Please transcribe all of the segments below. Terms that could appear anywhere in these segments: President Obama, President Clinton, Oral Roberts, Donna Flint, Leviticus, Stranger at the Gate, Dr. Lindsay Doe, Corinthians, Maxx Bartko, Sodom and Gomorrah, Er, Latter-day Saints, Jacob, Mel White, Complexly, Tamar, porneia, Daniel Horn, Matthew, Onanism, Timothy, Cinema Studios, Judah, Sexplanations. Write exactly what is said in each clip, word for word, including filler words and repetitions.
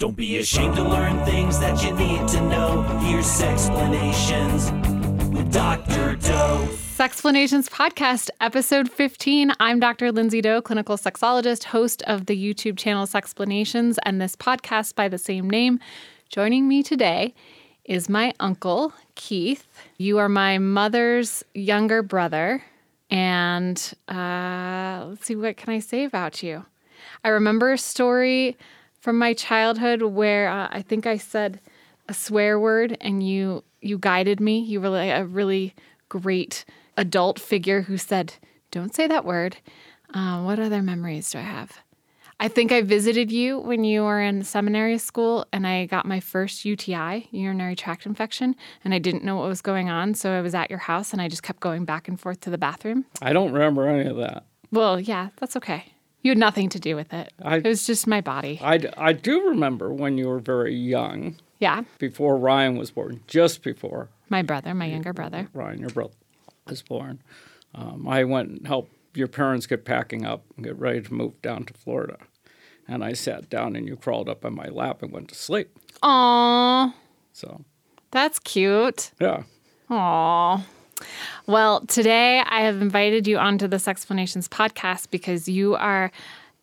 Don't be ashamed to learn things that you need to know. Here's Sexplanations with Doctor Doe. Sexplanations Podcast, Episode fifteen. I'm Doctor Lindsay Doe, clinical sexologist, host of the YouTube channel Sexplanations and this podcast by the same name. Joining me today is my uncle, Keith. You are my mother's younger brother. And uh, let's see, what can I say about you? I remember a story from my childhood where uh, I think I said a swear word and you you guided me. You were like a really great adult figure who said, don't say that word. Uh, what other memories do I have? I think I visited you when you were in seminary school and I got my first U T I, urinary tract infection, and I didn't know what was going on. So I was at your house and I just kept going back and forth to the bathroom. I don't remember any of that. Well, yeah, that's okay. You had nothing to do with it. I, it was just my body. I, I do remember when you were very young. Yeah. Before Ryan was born, just before. My brother, my younger brother. Ryan, your brother, was born. Um, I went and helped your parents get packing up and get ready to move down to Florida. And I sat down and you crawled up on my lap and went to sleep. Aww. So. That's cute. Yeah. Aww. Well, today I have invited you onto this Sexplanations podcast because you are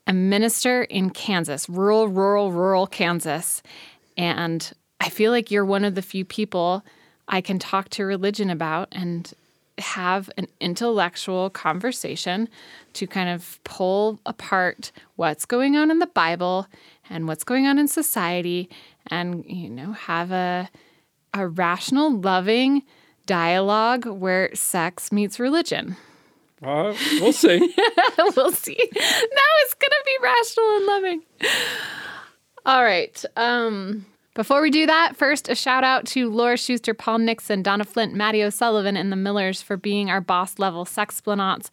a minister in Kansas, rural, rural, rural Kansas. And I feel like you're one of the few people I can talk to religion about and have an intellectual conversation to kind of pull apart what's going on in the Bible and what's going on in society and, you know, have a a rational, loving dialogue where sex meets religion. Uh, we'll see. We'll see. No, it's going to be rational and loving. All right. Um, before we do that, first, a shout out to Laura Schuster, Paul Nixon, Donna Flint, Matty O'Sullivan, and the Millers for being our boss level sexplanauts.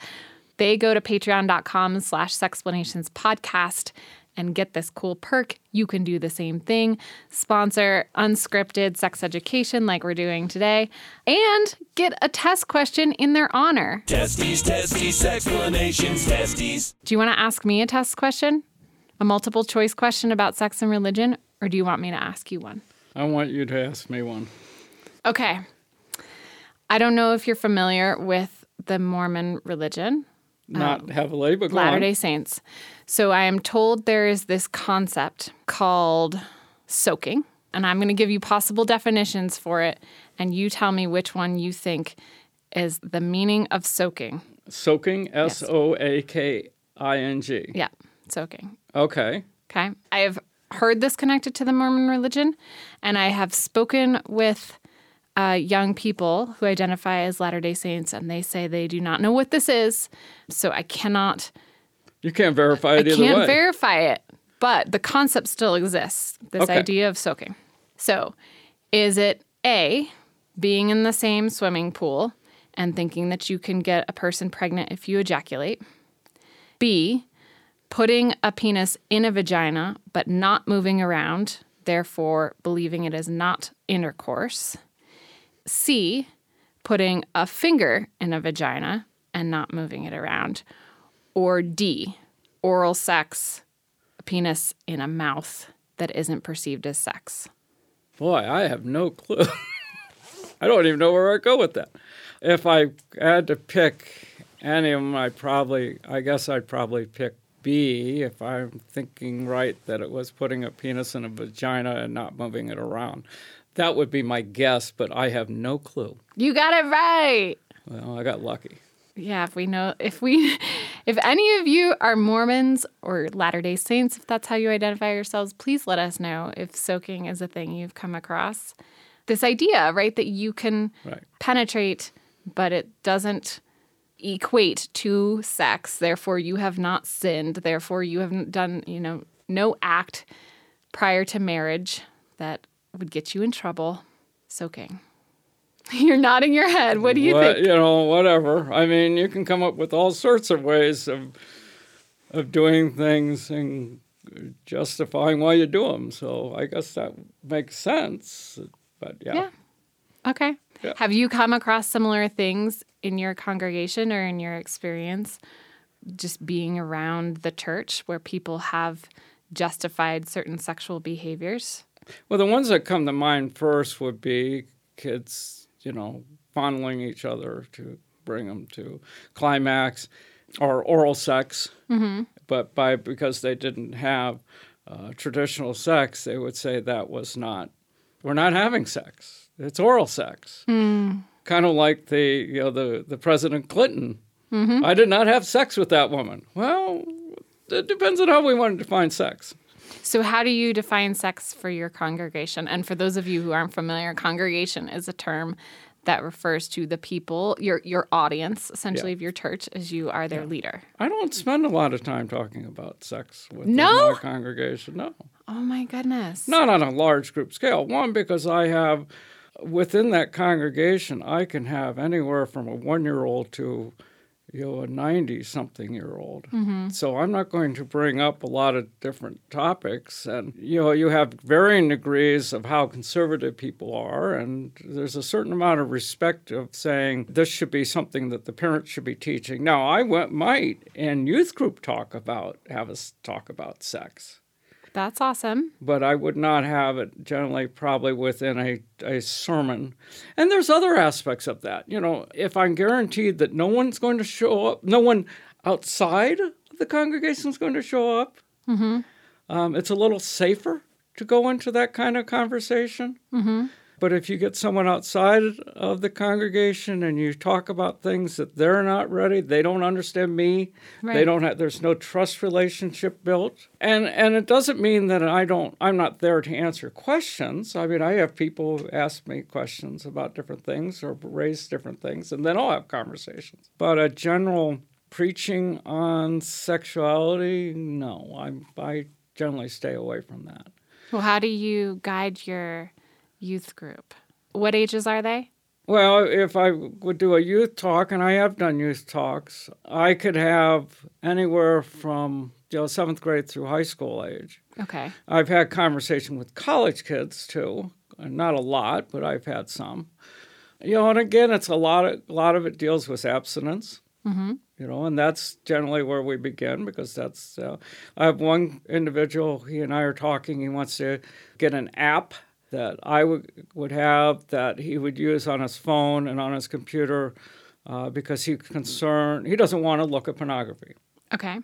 They go to patreon.com slash sexplanations podcast and get this cool perk. You can do the same thing. Sponsor unscripted sex education like we're doing today. And get a test question in their honor. Testies, testies, sexplanations, testies. Do you want to ask me a test question? A multiple choice question about sex and religion? Or do you want me to ask you one? I want you to ask me one. Okay. I don't know if you're familiar with the Mormon religion. Not um, heavily, but go on. Latter-day Saints. So I am told there is this concept called soaking, and I'm going to give you possible definitions for it, and you tell me which one you think is the meaning of soaking. Soaking, yes. S O A K I N G. Yeah, soaking. Okay. Okay. I have heard this connected to the Mormon religion, and I have spoken with Uh, young people who identify as Latter-day Saints, and they say they do not know what this is, so I cannot... You can't verify it I either way. I can't verify it, but the concept still exists, this okay. idea of soaking. So is it A, being in the same swimming pool and thinking that you can get a person pregnant if you ejaculate? B, putting a penis in a vagina but not moving around, therefore believing it is not intercourse? C, putting a finger in a vagina and not moving it around. Or D, oral sex, a penis in a mouth that isn't perceived as sex. Boy, I have no clue. I don't even know where I go with that. If I had to pick any of them, I probably, I guess I'd probably pick B, if I'm thinking right, that it was putting a penis in a vagina and not moving it around. That would be my guess, but I have no clue. You got it right. Well, I got lucky. Yeah, if we know, if we, if any of you are Mormons or Latter-day Saints, if that's how you identify yourselves, please let us know if soaking is a thing you've come across. This idea, right, that you can right. penetrate, but it doesn't equate to sex. Therefore, you have not sinned. Therefore, you haven't done, you know, no act prior to marriage that would get you in trouble. Soaking. You're nodding your head. What do you what, think? You know, whatever. I mean, you can come up with all sorts of ways of of doing things and justifying why you do them. So I guess that makes sense. But yeah. Yeah. Okay. Yeah. Have you come across similar things in your congregation or in your experience, just being around the church where people have justified certain sexual behaviors? Well, the ones that come to mind first would be kids, you know, fondling each other to bring them to climax, or oral sex. Mm-hmm. But by because they didn't have uh, traditional sex, they would say that was not, we're not having sex. It's oral sex. Mm. Kind of like the, you know, the, the President Clinton. Mm-hmm. I did not have sex with that woman. Well, it depends on how we want to define sex. So how do you define sex for your congregation? And for those of you who aren't familiar, congregation is a term that refers to the people, your your audience, essentially, yeah. of your church, as you are their yeah. leader. I don't spend a lot of time talking about sex with no? my congregation, no. Oh, my goodness. Not on a large group scale. One, because I have, within that congregation, I can have anywhere from a one-year-old to, you know, a ninety-something-year-old. Mm-hmm. So I'm not going to bring up a lot of different topics. And, you know, you have varying degrees of how conservative people are, and there's a certain amount of respect of saying this should be something that the parents should be teaching. Now, I went, might in youth group talk about, have us talk about sex. That's awesome. But I would not have it generally probably within a, a sermon. And there's other aspects of that. You know, if I'm guaranteed that no one's going to show up, no one outside of the congregation is going to show up, mm-hmm. um, it's a little safer to go into that kind of conversation. Mm-hmm. But if you get someone outside of the congregation and you talk about things that they're not ready, they don't understand me, right. they don't have, there's no trust relationship built. And and it doesn't mean that I don't, I'm not there to answer questions. I mean, I have people who ask me questions about different things or raise different things, and then I'll have conversations. But a general preaching on sexuality, no, I'm, I generally stay away from that. Well, how do you guide your youth group? What ages are they? Well, if I would do a youth talk, and I have done youth talks, I could have anywhere from, you know, seventh grade through high school age. Okay. I've had conversation with college kids too, not a lot, but I've had some. You know, and again, it's a lot of, a lot of it deals with abstinence. Mm-hmm. You know, and that's generally where we begin, because that's. Uh, I have one individual. He and I are talking. He wants to get an app that I would would have that he would use on his phone and on his computer uh, because he concerned he doesn't want to look at pornography. Okay.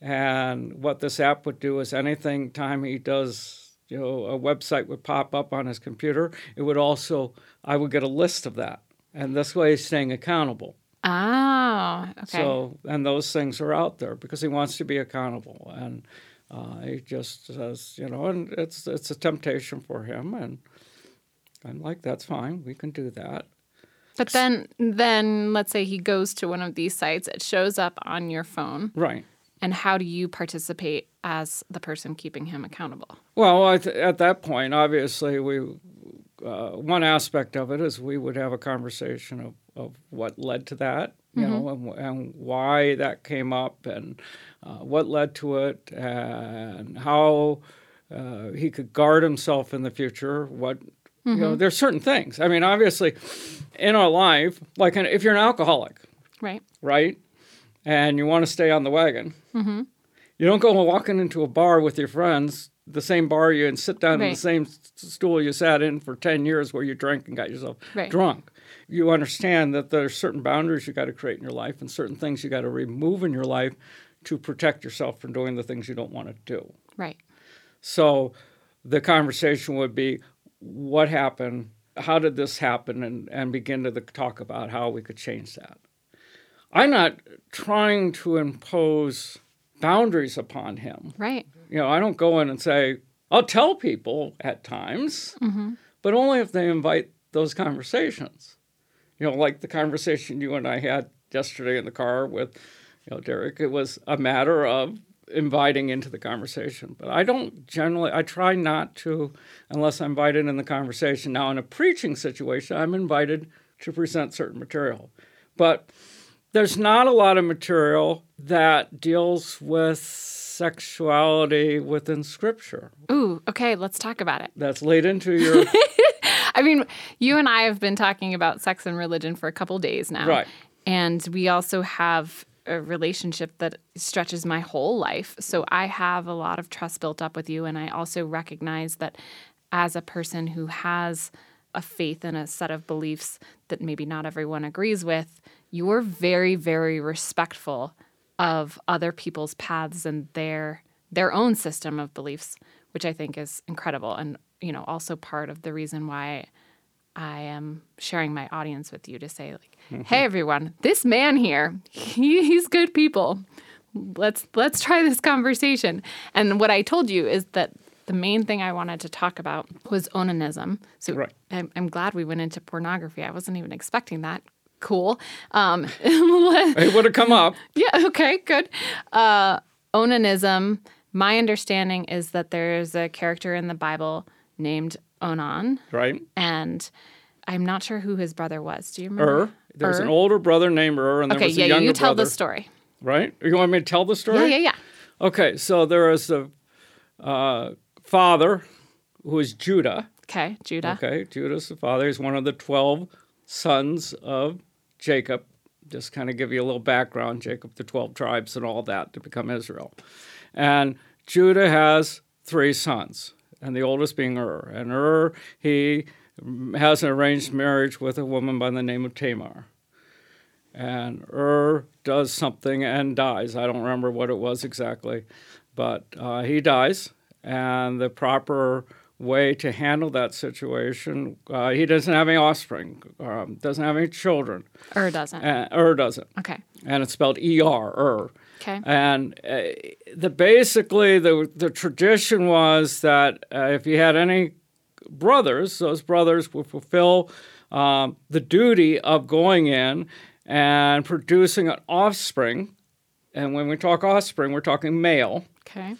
And what this app would do is anything time he does, you know, a website would pop up on his computer. It would also, I would get a list of that. And this way he's staying accountable. Ah, oh, okay. So, and those things are out there because he wants to be accountable. And Uh, he just says, you know, and it's it's a temptation for him, and I'm like, that's fine, we can do that. But then, then let's say he goes to one of these sites, it shows up on your phone. Right. And how do you participate as the person keeping him accountable? Well, at, at that point, obviously, we uh, one aspect of it is we would have a conversation of, of what led to that. You know, and, and why that came up and uh, what led to it and how uh, he could guard himself in the future. What, mm-hmm. you know, there's certain things. I mean, obviously, in our life, like an, if you're an alcoholic, right, right, and you want to stay on the wagon, mm-hmm. you don't go walking into a bar with your friends, the same bar you and sit down right. in the same stool you sat in for ten years where you drank and got yourself right. drunk. You understand that there are certain boundaries you got to create in your life and certain things you got to remove in your life to protect yourself from doing the things you don't want to do. Right. So the conversation would be, what happened? How did this happen? And, and begin to the, talk about how we could change that. I'm not trying to impose boundaries upon him. Right. You know, I don't go in and say, I'll tell people at times, mm-hmm. but only if they invite those conversations. You know, like the conversation you and I had yesterday in the car with, you know, Derek, it was a matter of inviting into the conversation. But I don't generally, I try not to, unless I'm invited in the conversation. Now, in a preaching situation, I'm invited to present certain material. But there's not a lot of material that deals with sexuality within Scripture. Ooh, okay, let's talk about it. That's laid into your... I mean, you and I have been talking about sex and religion for a couple days now. Right. And we also have a relationship that stretches my whole life. So I have a lot of trust built up with you. And I also recognize that as a person who has a faith and a set of beliefs that maybe not everyone agrees with, you're very, very respectful of other people's paths and their their own system of beliefs, which I think is incredible. And, you know, also part of the reason why I am sharing my audience with you to say, like, mm-hmm. hey, everyone, this man here, he, he's good people. Let's let's try this conversation. And what I told you is that the main thing I wanted to talk about was onanism. So right. I'm, I'm glad we went into pornography. I wasn't even expecting that. Cool. Um, it would have come up. Yeah, okay, good. Uh, onanism, my understanding is that there's a character in the Bible named Onan. Right. And I'm not sure who his brother was. Do you remember? Er. There was er. an older brother named Er, and there okay, was a yeah, younger brother. Okay, yeah, you tell brother. the story. Right? You want me to tell the story? Yeah, yeah, yeah. Okay, so there is a uh, father who is Judah. Okay, Judah. Okay, Judah's the father. He's one of the twelve sons of Jacob. Just kind of give you a little background, Jacob, the twelve tribes and all that to become Israel. And Judah has three sons, and the oldest being Er. And Er, he has an arranged marriage with a woman by the name of Tamar. And Er does something and dies. I don't remember what it was exactly, but uh, he dies. And the proper way to handle that situation, uh, he doesn't have any offspring, um, doesn't have any children. Er doesn't. Uh, er doesn't. Okay. And it's spelled E R, Er. Okay. And uh, the basically the the tradition was that uh, if you had any brothers, those brothers would fulfill um, the duty of going in and producing an offspring. And when we talk offspring, we're talking male. Okay.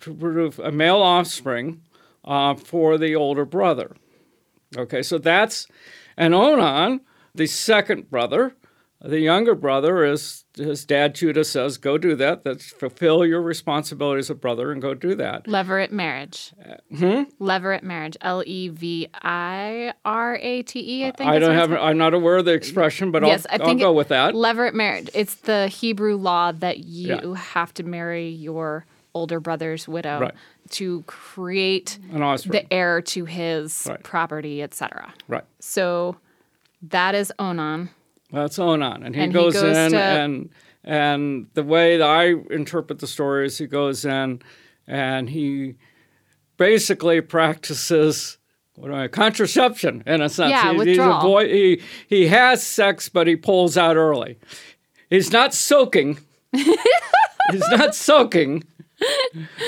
To produce a male offspring uh, for the older brother. Okay, so that's and Onan, the second brother. The younger brother is, his dad Judah says, go do that. That's fulfill your responsibility as a brother and go do that. Levirate marriage. Uh, hmm? Levirate marriage. L E V I R A T E, I think. I don't have, I'm not aware of the expression, but yes, I'll, I think I'll go it, with that. Levirate marriage. It's the Hebrew law that you yeah. have to marry your older brother's widow right. to create the heir to his right. property, et cetera. Right. So that is Onan. That's Onan, and he and goes, he goes in, to... and and the way that I interpret the story is he goes in, and he basically practices what do I contraception in a sense. Yeah, he, withdrawal. He's a boy, he he has sex, but he pulls out early. He's not soaking. He's not soaking,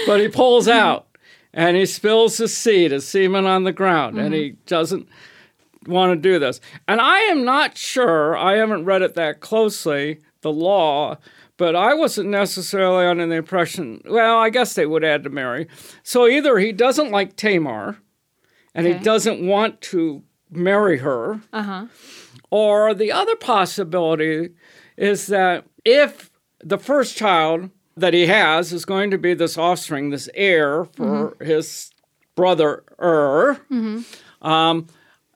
but he pulls out, and he spills his seed, his semen on the ground, mm-hmm. and he doesn't want to do this. And I am not sure, I haven't read it that closely, the law, but I wasn't necessarily under the impression, well, I guess they would add to marry. So either he doesn't like Tamar, and okay. he doesn't want to marry her, uh-huh. or the other possibility is that if the first child that he has is going to be this offspring, this heir for mm-hmm. his brother, Er, mm-hmm. um,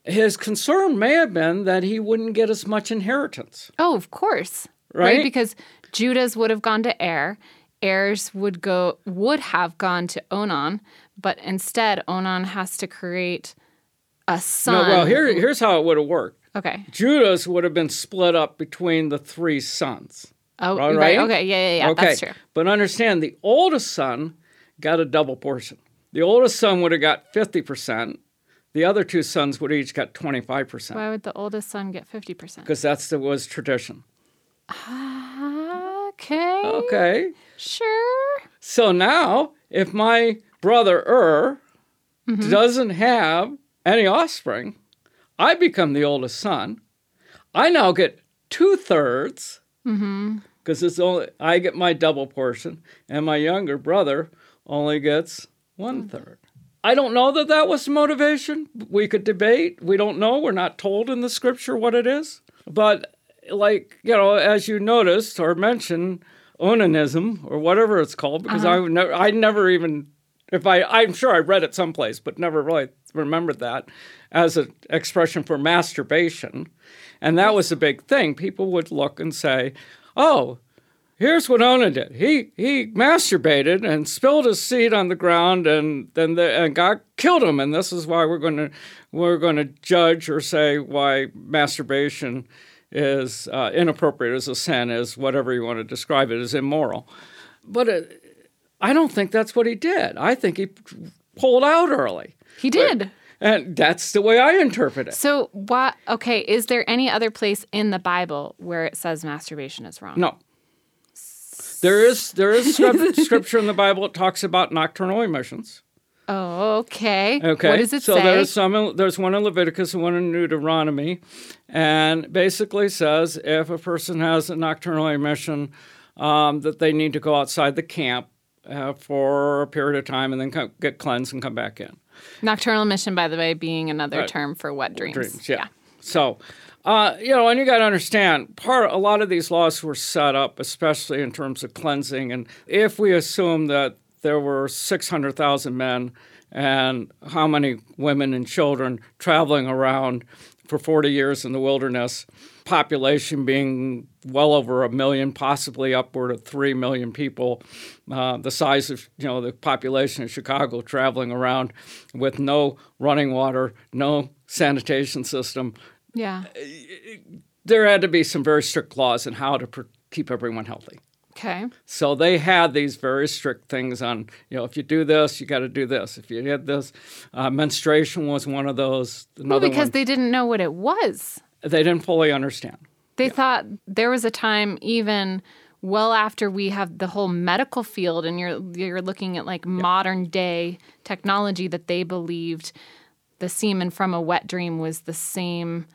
his concern may have been that he wouldn't get as much inheritance. Oh, of course. Right? right? Because Judah's would have gone to Er. Er's would go would have gone to Onan, but instead Onan has to create a son. No, well, here, here's how it would have worked. Okay. Judah's would have been split up between the three sons. Oh, right? right. Okay, yeah, yeah, yeah. Okay. That's true. But understand, the oldest son got a double portion. The oldest son would have got fifty percent. The other two sons would each get twenty-five percent. Why would the oldest son get fifty percent? Because that's the was tradition. Okay. Okay. Sure. So now, if my brother Er mm-hmm. doesn't have any offspring, I become the oldest son. I now get two-thirds because mm-hmm. it's only I get my double portion, and my younger brother only gets one-third. I don't know that that was motivation. We could debate. We don't know. We're not told in the scripture what it is. But like, you know, as you noticed or mentioned, onanism or whatever it's called, because uh-huh. I never, I never even, if I, I'm sure I read it someplace, but never really remembered that as an expression for masturbation. And that was a big thing. People would look and say, oh, here's what Onan did. He he masturbated and spilled his seed on the ground, and then the, and God killed him. And this is why we're going to we're going to judge or say why masturbation is uh, inappropriate as a sin, as whatever you want to describe it, as immoral. But it, I don't think that's what he did. I think he pulled out early. He did. But, and that's the way I interpret it. So, why, okay, is there any other place in the Bible where it says masturbation is wrong? No. There is there is scripture in the Bible that talks about nocturnal emissions. Oh, okay. Okay. What does it so say? So there's some there's one in Leviticus and one in Deuteronomy, and basically says if a person has a nocturnal emission, um, that they need to go outside the camp uh, for a period of time and then come, get cleansed and come back in. Nocturnal emission, by the way, being another right. term for wet dreams. Dreams, yeah. yeah. So, uh, you know, and you got to understand, part a lot of these laws were set up, especially in terms of cleansing. And if we assume that there were six hundred thousand men and how many women and children traveling around for forty years in the wilderness, population being well over a million, possibly upward of three million people, uh, the size of, you know, the population of Chicago traveling around with no running water, no sanitation system. Yeah. There had to be some very strict laws on how to per- keep everyone healthy. Okay. So they had these very strict things on, you know, if you do this, you got to do this. If you did this, uh, menstruation was one of those. Another well, because one, they didn't know what it was. They didn't fully understand. They yeah. thought there was a time even well after we have the whole medical field and you're you're looking at like yeah. modern day technology that they believed the semen from a wet dream was the same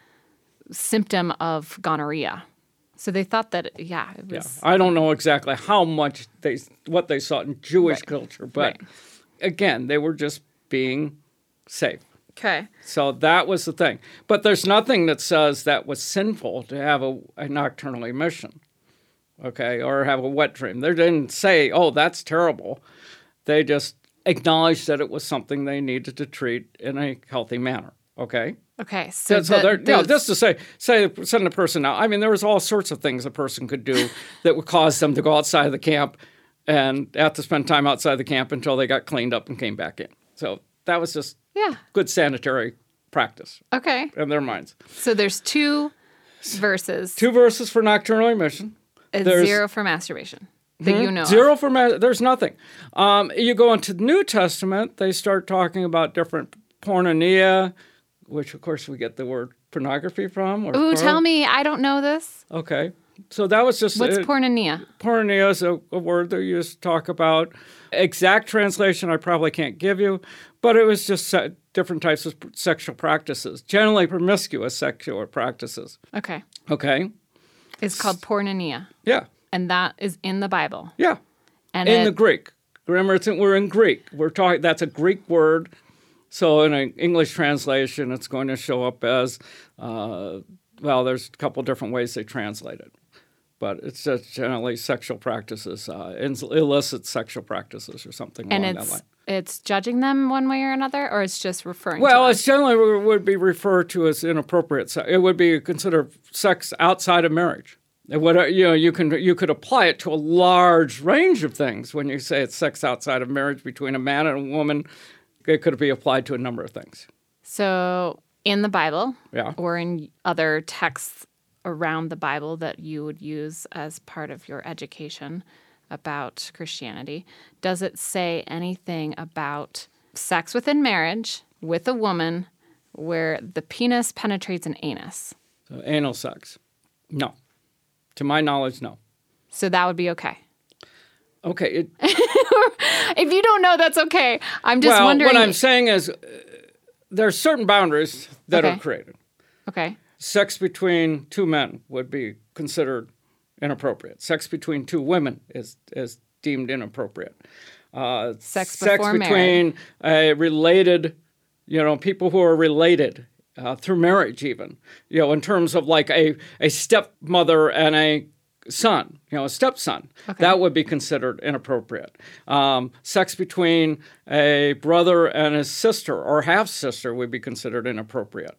symptom of gonorrhea. So they thought that, yeah, it was... Yeah. I don't know exactly how much they, what they saw in Jewish right. culture, but right. again, they were just being safe. Okay. So that was the thing. But there's nothing that says that was sinful to have a, a nocturnal emission, okay, or have a wet dream. They didn't say, oh, that's terrible. They just acknowledged that it was something they needed to treat in a healthy manner, okay? Okay, so, so the, the, no, just to say, say, send a person out. I mean, there was all sorts of things a person could do that would cause them to go outside of the camp and have to spend time outside the camp until they got cleaned up and came back in. So that was just yeah. good sanitary practice. Okay, in their minds. So there's two verses. Two verses for nocturnal emission. And zero for masturbation. That mm-hmm. you know Zero of. for masturbation. There's nothing. Um, you go into the New Testament, they start talking about different porneia, which, of course, we get the word pornography from. Or Ooh, porn. Tell me. I don't know this. Okay. So that was just... What's porneia? Porneia is a, a word that you just talk about. Exact translation I probably can't give you, but it was just different types of sexual practices, generally promiscuous sexual practices. Okay. Okay. It's called porneia. Yeah. And that is in the Bible. Yeah. And in it, the Greek. Remember, it's in, we're in Greek. We're talking. That's a Greek word. So in an English translation, it's going to show up as, uh, well, there's a couple different ways they translate it. But it's just generally sexual practices, uh, illicit sexual practices or something and along that line. And it's judging them one way or another, or it's just referring well, to Well, it's generally would be referred to as inappropriate. So it would be considered sex outside of marriage. It would, you know, you can you could apply it to a large range of things when you say it's sex outside of marriage between a man and a woman. It could be applied to a number of things. So in the Bible yeah. or in other texts around the Bible that you would use as part of your education about Christianity, does it say anything about sex within marriage with a woman where the penis penetrates an anus? So anal sex. No. To my knowledge, no. So that would be okay. Okay. It, if you don't know, that's okay. I'm just well, wondering. Well, what I'm saying is uh, there are certain boundaries that okay. are created. Okay. Sex between two men would be considered inappropriate. Sex between two women is, is deemed inappropriate. Uh, sex before sex between marriage. A related, you know, people who are related uh, through marriage even, you know, in terms of like a, a stepmother and a son, you know, a stepson, okay. that would be considered inappropriate. Um, sex between a brother and a sister or half-sister would be considered inappropriate.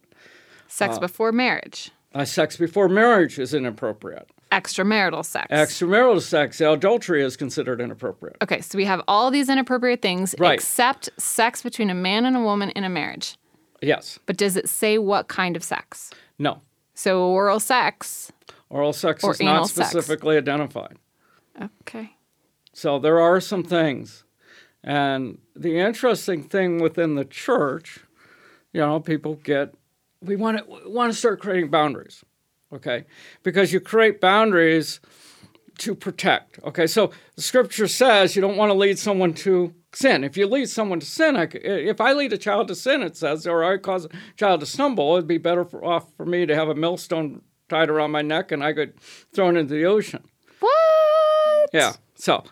Sex uh, before marriage. Uh, sex before marriage is inappropriate. Extramarital sex. Extramarital sex. Adultery is considered inappropriate. Okay, so we have all these inappropriate things, right, except sex between a man and a woman in a marriage. Yes. But does it say what kind of sex? No. So oral sex. Oral sex or is not specifically sex. identified. Okay. So there are some things. And the interesting thing within the church, you know, people get, we want to, we want to start creating boundaries. Okay, because you create boundaries to protect. Okay, so the scripture says you don't want to lead someone to sin. If you lead someone to sin, I, if I lead a child to sin, it says, or I cause a child to stumble, it'd be better for, off for me to have a millstone tied around my neck and I get thrown into the ocean. What? Yeah. So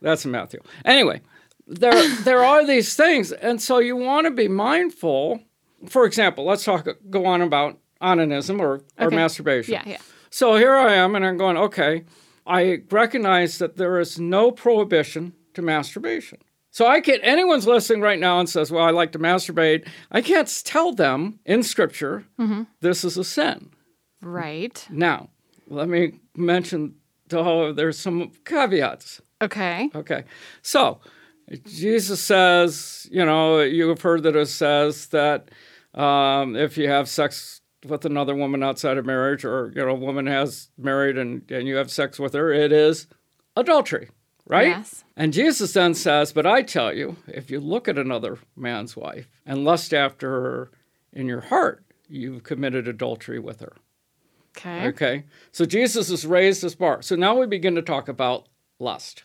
that's in Matthew. Anyway, there there are these things, and so you want to be mindful. For example, let's talk go on about. onanism or, or okay. masturbation. Yeah, yeah. So here I am, and I'm going, okay, I recognize that there is no prohibition to masturbation. So I can, anyone's listening right now and says, well, I like to masturbate. I can't tell them in Scripture, mm-hmm. this is a sin. Right. Now, let me mention, oh, there's some caveats. Okay. Okay. So Jesus says, you know, you have heard that it says that um, if you have sex with another woman outside of marriage, or, you know, a woman has married and, and you have sex with her, it is adultery, right? Yes. And Jesus then says, but I tell you, if you look at another man's wife and lust after her in your heart, you've committed adultery with her. Okay. Okay. So Jesus has raised this bar. So now we begin to talk about lust.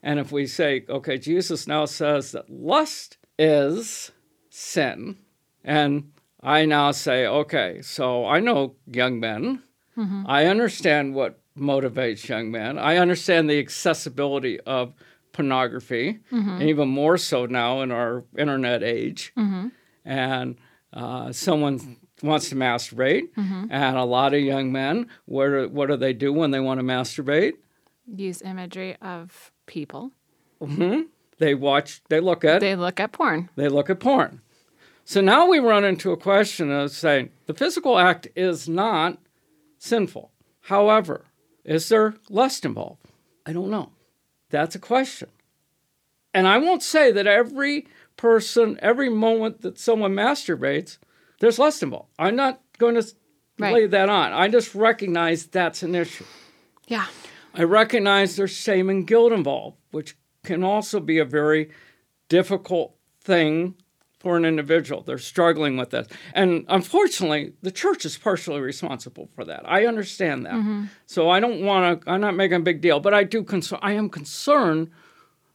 And if we say, okay, Jesus now says that lust is sin, and I now say, okay, so I know young men. Mm-hmm. I understand what motivates young men. I understand the accessibility of pornography, mm-hmm. and even more so now in our internet age. Mm-hmm. And uh, someone wants to masturbate, mm-hmm. and a lot of young men, what do, what do they do when they want to masturbate? Use imagery of people. Mm-hmm. They watch, they look at... They look at porn. They look at porn. So now we run into a question of saying the physical act is not sinful. However, is there lust involved? I don't know. That's a question. And I won't say that every person, every moment that someone masturbates, there's lust involved. I'm not going to right. lay that on. I just recognize that's an issue. Yeah. I recognize there's shame and guilt involved, which can also be a very difficult thing for an individual. They're struggling with this. And unfortunately, the church is partially responsible for that. I understand that. Mm-hmm. So I don't want to, I'm not making a big deal, but I do, cons- I am concerned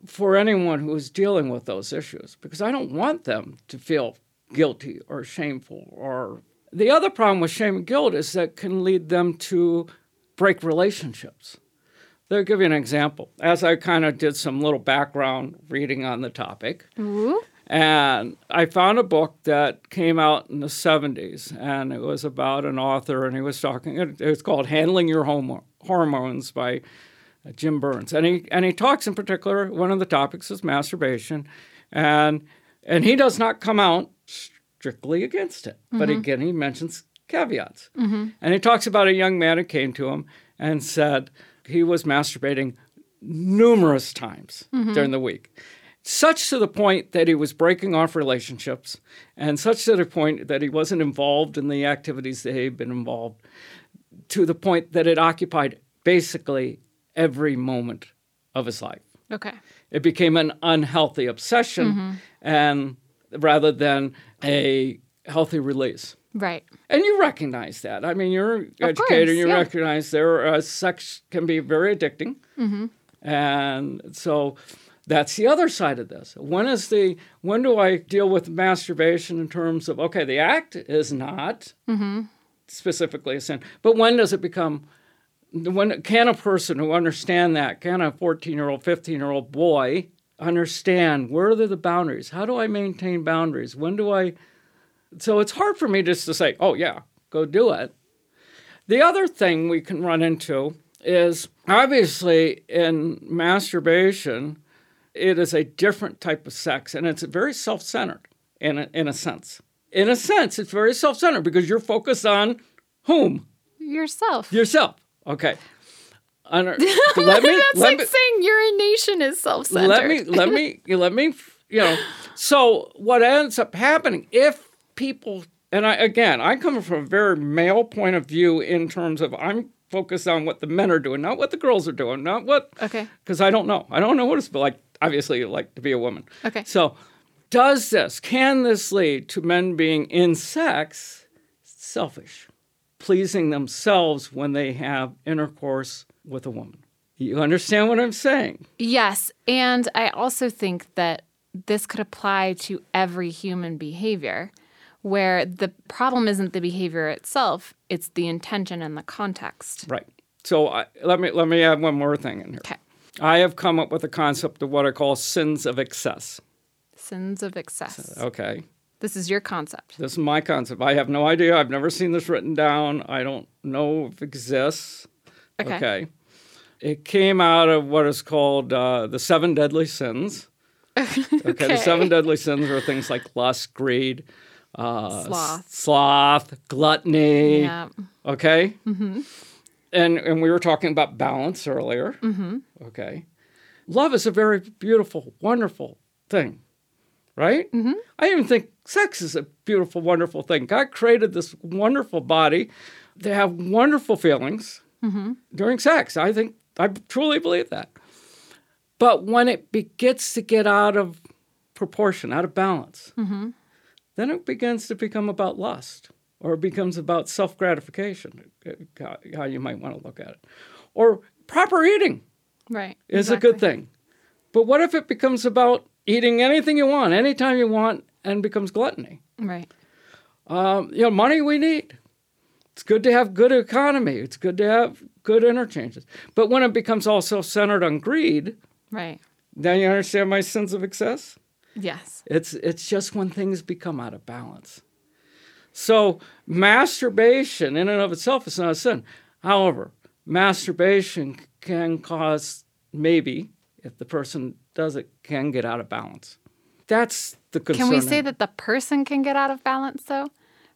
for anyone who is dealing with those issues, because I don't want them to feel guilty or shameful. Or the other problem with shame and guilt is that can lead them to break relationships. They'll give you an example. As I kind of did some little background reading on the topic, mm-hmm. and I found a book that came out in the seventies, and it was about an author, and he was talking, it was called Handling Your Hormones by Jim Burns. And he and he talks in particular, one of the topics is masturbation, and and he does not come out strictly against it. Mm-hmm. But again, he mentions caveats. Mm-hmm. And he talks about a young man who came to him and said he was masturbating numerous times mm-hmm. during the week. Such to the point that he was breaking off relationships, and such to the point that he wasn't involved in the activities that he had been involved, to the point that it occupied basically every moment of his life. Okay. It became an unhealthy obsession, mm-hmm. and rather than a healthy release. Right. And you recognize that. I mean, you're an educator, you yeah. recognize there uh, sex can be very addicting, mm-hmm. and so... That's the other side of this. When is the when do I deal with masturbation in terms of, okay, the act is not mm-hmm. specifically a sin, but when does it become, when can a person who understand that, can a fourteen-year-old, fifteen-year-old boy understand where are the boundaries? How do I maintain boundaries? When do I, so it's hard for me just to say, oh, yeah, go do it. The other thing we can run into is obviously in masturbation, it is a different type of sex, and it's very self-centered in a, in a sense. In a sense, it's very self-centered because you're focused on whom? Yourself. Yourself, Okay. Under, let me, That's let like me, saying urination is self-centered. Let me, let me, let me, you know. So what ends up happening if people, and I again, I come from a very male point of view in terms of I'm focused on what the men are doing, not what the girls are doing, not what, okay, because I don't know. I don't know what it's like, obviously, like to be a woman. Okay. So does this, can this lead to men being in sex selfish, pleasing themselves when they have intercourse with a woman? You understand what I'm saying? Yes, and I also think that this could apply to every human behavior, where the problem isn't the behavior itself, it's the intention and the context. Right. So I, let me let me add one more thing in here. Okay. I have come up with a concept of what I call sins of excess. Sins of excess. Okay. This is your concept. This is my concept. I have no idea. I've never seen this written down. I don't know if it exists. Okay. Okay. It came out of what is called uh, the seven deadly sins. Okay. Okay. The seven deadly sins are things like lust, greed, uh, sloth. sloth, gluttony. Yeah. Okay. Mm-hmm. And and we were talking about balance earlier. Mm-hmm. Okay. Love is a very beautiful, wonderful thing, right? Mm-hmm. I even think sex is a beautiful, wonderful thing. God created this wonderful body. They have wonderful feelings. Mm-hmm. During sex. I think, I truly believe that. But when it begins to get out of proportion, out of balance, mm-hmm. then it begins to become about lust, or it becomes about self-gratification, how you might want to look at it. Or proper eating right, is exactly. a good thing. But what if it becomes about eating anything you want, anytime you want, and becomes gluttony? Right. Um, you know, money we need. It's good to have good economy. It's good to have good interchanges. But when it becomes also centered on greed, right? Now you understand my sins of excess? Yes. It's it's just when things become out of balance. So masturbation in and of itself is not a sin. However, masturbation can cause, maybe, if the person does it, can get out of balance. That's the concern. Can we say that the person can get out of balance, though,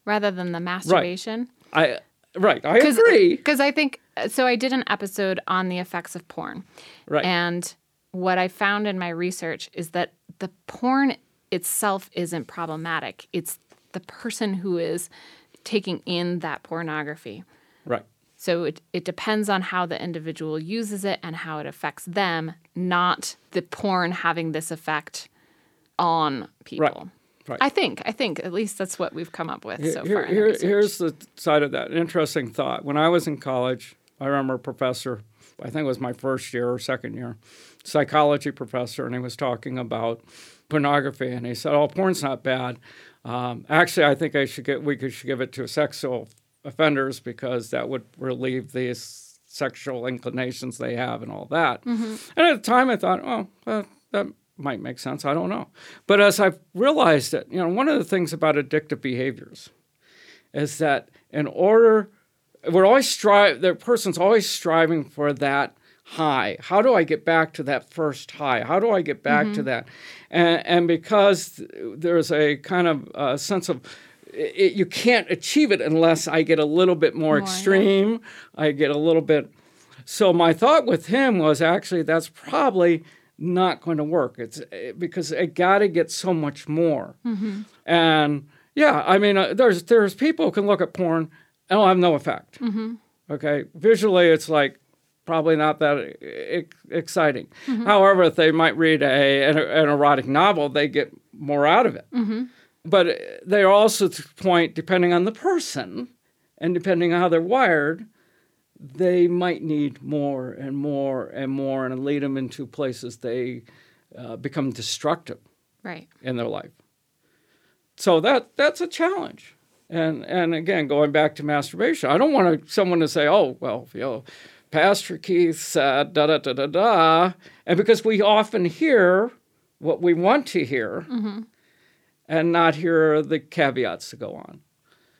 rather than the masturbation? Right. I right, I Cause, agree. Because I think, so I did an episode on the effects of porn. Right. And what I found in my research is that the porn itself isn't problematic. It's the person who is taking in that pornography. Right. So it, it depends on how the individual uses it and how it affects them, not the porn having this effect on people. Right. Right. I think, I think at least that's what we've come up with here, so far. Here, here's the side of that. An interesting thought. When I was in college, I remember a professor, I think it was my first year or second year, psychology professor, and he was talking about pornography. And he said, oh, porn's not bad. Um, actually, I think I should get, we should give it to sexual offenders because that would relieve these sexual inclinations they have and all that. Mm-hmm. And at the time, I thought, oh, well, that might make sense. I don't know. But as I've realized it, you know, one of the things about addictive behaviors is that in order, we're always striving, the person's always striving for that high. How do I get back to that first high? How do I get back mm-hmm. to that? And, and because there's a kind of a sense of, it, you can't achieve it unless I get a little bit more, more extreme. Yeah. I get a little bit. So my thought with him was actually that's probably not going to work. It's it, because it got to get so much more. Mm-hmm. And yeah, I mean, uh, there's there's people who can look at porn and it'll have no effect. Mm-hmm. Okay, visually, it's like probably not that e- exciting. Mm-hmm. However, if they might read a an, an erotic novel, they get more out of it. Mm-hmm. But they are also to the point, depending on the person and depending on how they're wired, they might need more and more and more and lead them into places they uh, become destructive right. in their life. So that that's a challenge. And and again, going back to masturbation, I don't want to, someone to say, oh, well, you know, Pastor Keith said da-da-da-da-da. And because we often hear what we want to hear mm-hmm. and not hear the caveats to go on.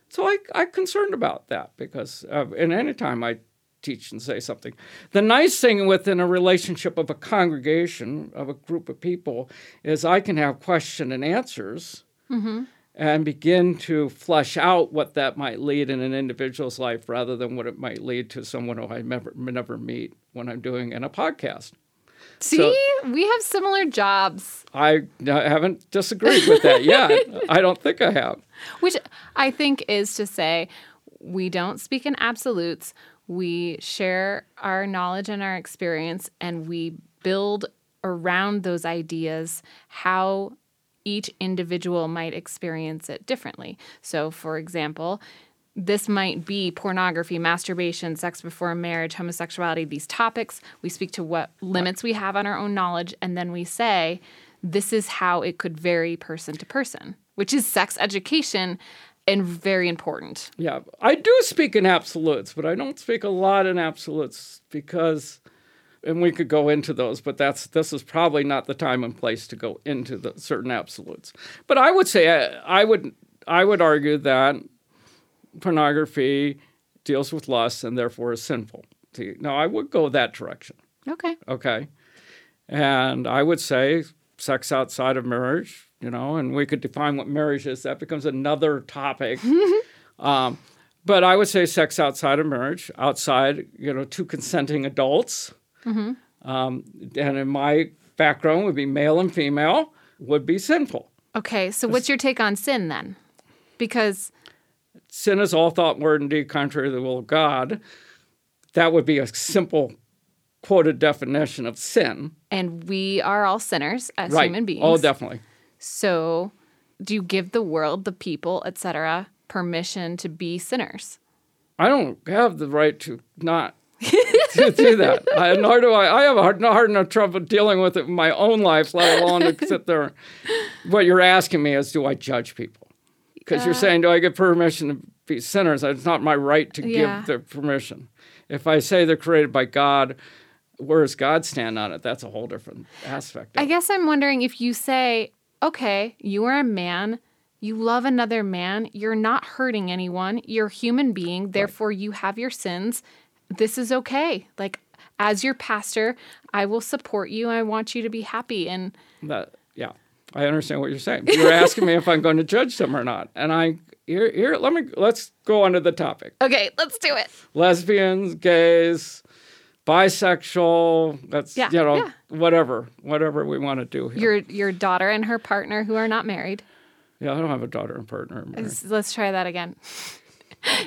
So I, I'm concerned about that because uh, in any time I teach and say something. The nice thing within a relationship of a congregation, of a group of people, is I can have question and answers. Mm-hmm. and begin to flesh out what that might lead in an individual's life rather than what it might lead to someone who I never, never meet when I'm doing in a podcast. See, so, we have similar jobs. I, I haven't disagreed with that yet. I don't think I have. Which I think is to say we don't speak in absolutes. We share our knowledge and our experience, and we build around those ideas how each individual might experience it differently. So, for example, this might be pornography, masturbation, sex before marriage, homosexuality, these topics. We speak to what limits we have on our own knowledge, and then we say, this is how it could vary person to person, which is sex education and very important. Yeah. I do speak in absolutes, but I don't speak a lot in absolutes because... and we could go into those, but that's this is probably not the time and place to go into the certain absolutes. But I would say I, I would I would argue that pornography deals with lust and therefore is sinful. Now I would go that direction. Okay. Okay. And I would say sex outside of marriage, you know, and we could define what marriage is. That becomes another topic. um, but I would say sex outside of marriage, outside, you know, two consenting adults. Mm-hmm. Um, and in my background would be male and female would be sinful. Okay, so what's your take on sin then? Because sin is all thought, word, and deed contrary to the will of God. That would be a simple quoted definition of sin. And we are all sinners as right. human beings. Oh, definitely. So do you give the world, the people, et cetera, permission to be sinners? I don't have the right to not... to do that. I, nor do I. I have a hard, hard enough trouble dealing with it in my own life, let alone to sit there. What you're asking me is, do I judge people? Because uh, you're saying, do I get permission to be sinners? It's not my right to yeah. give the permission. If I say they're created by God, where does God stand on it? That's a whole different aspect. I guess I'm wondering if you say, okay, you are a man, you love another man, you're not hurting anyone, you're a human being, therefore right. you have your sins. This is okay. Like, as your pastor, I will support you. I want you to be happy. And that, yeah, I understand what you're saying. You're asking me if I'm going to judge them or not. And I here, here. Let me let's go on to the topic. Okay, let's do it. Lesbians, gays, bisexual. That's yeah, you know yeah. whatever whatever we want to do here. Your your daughter and her partner who are not married. Yeah, I don't have a daughter and partner. Let's, let's try that again.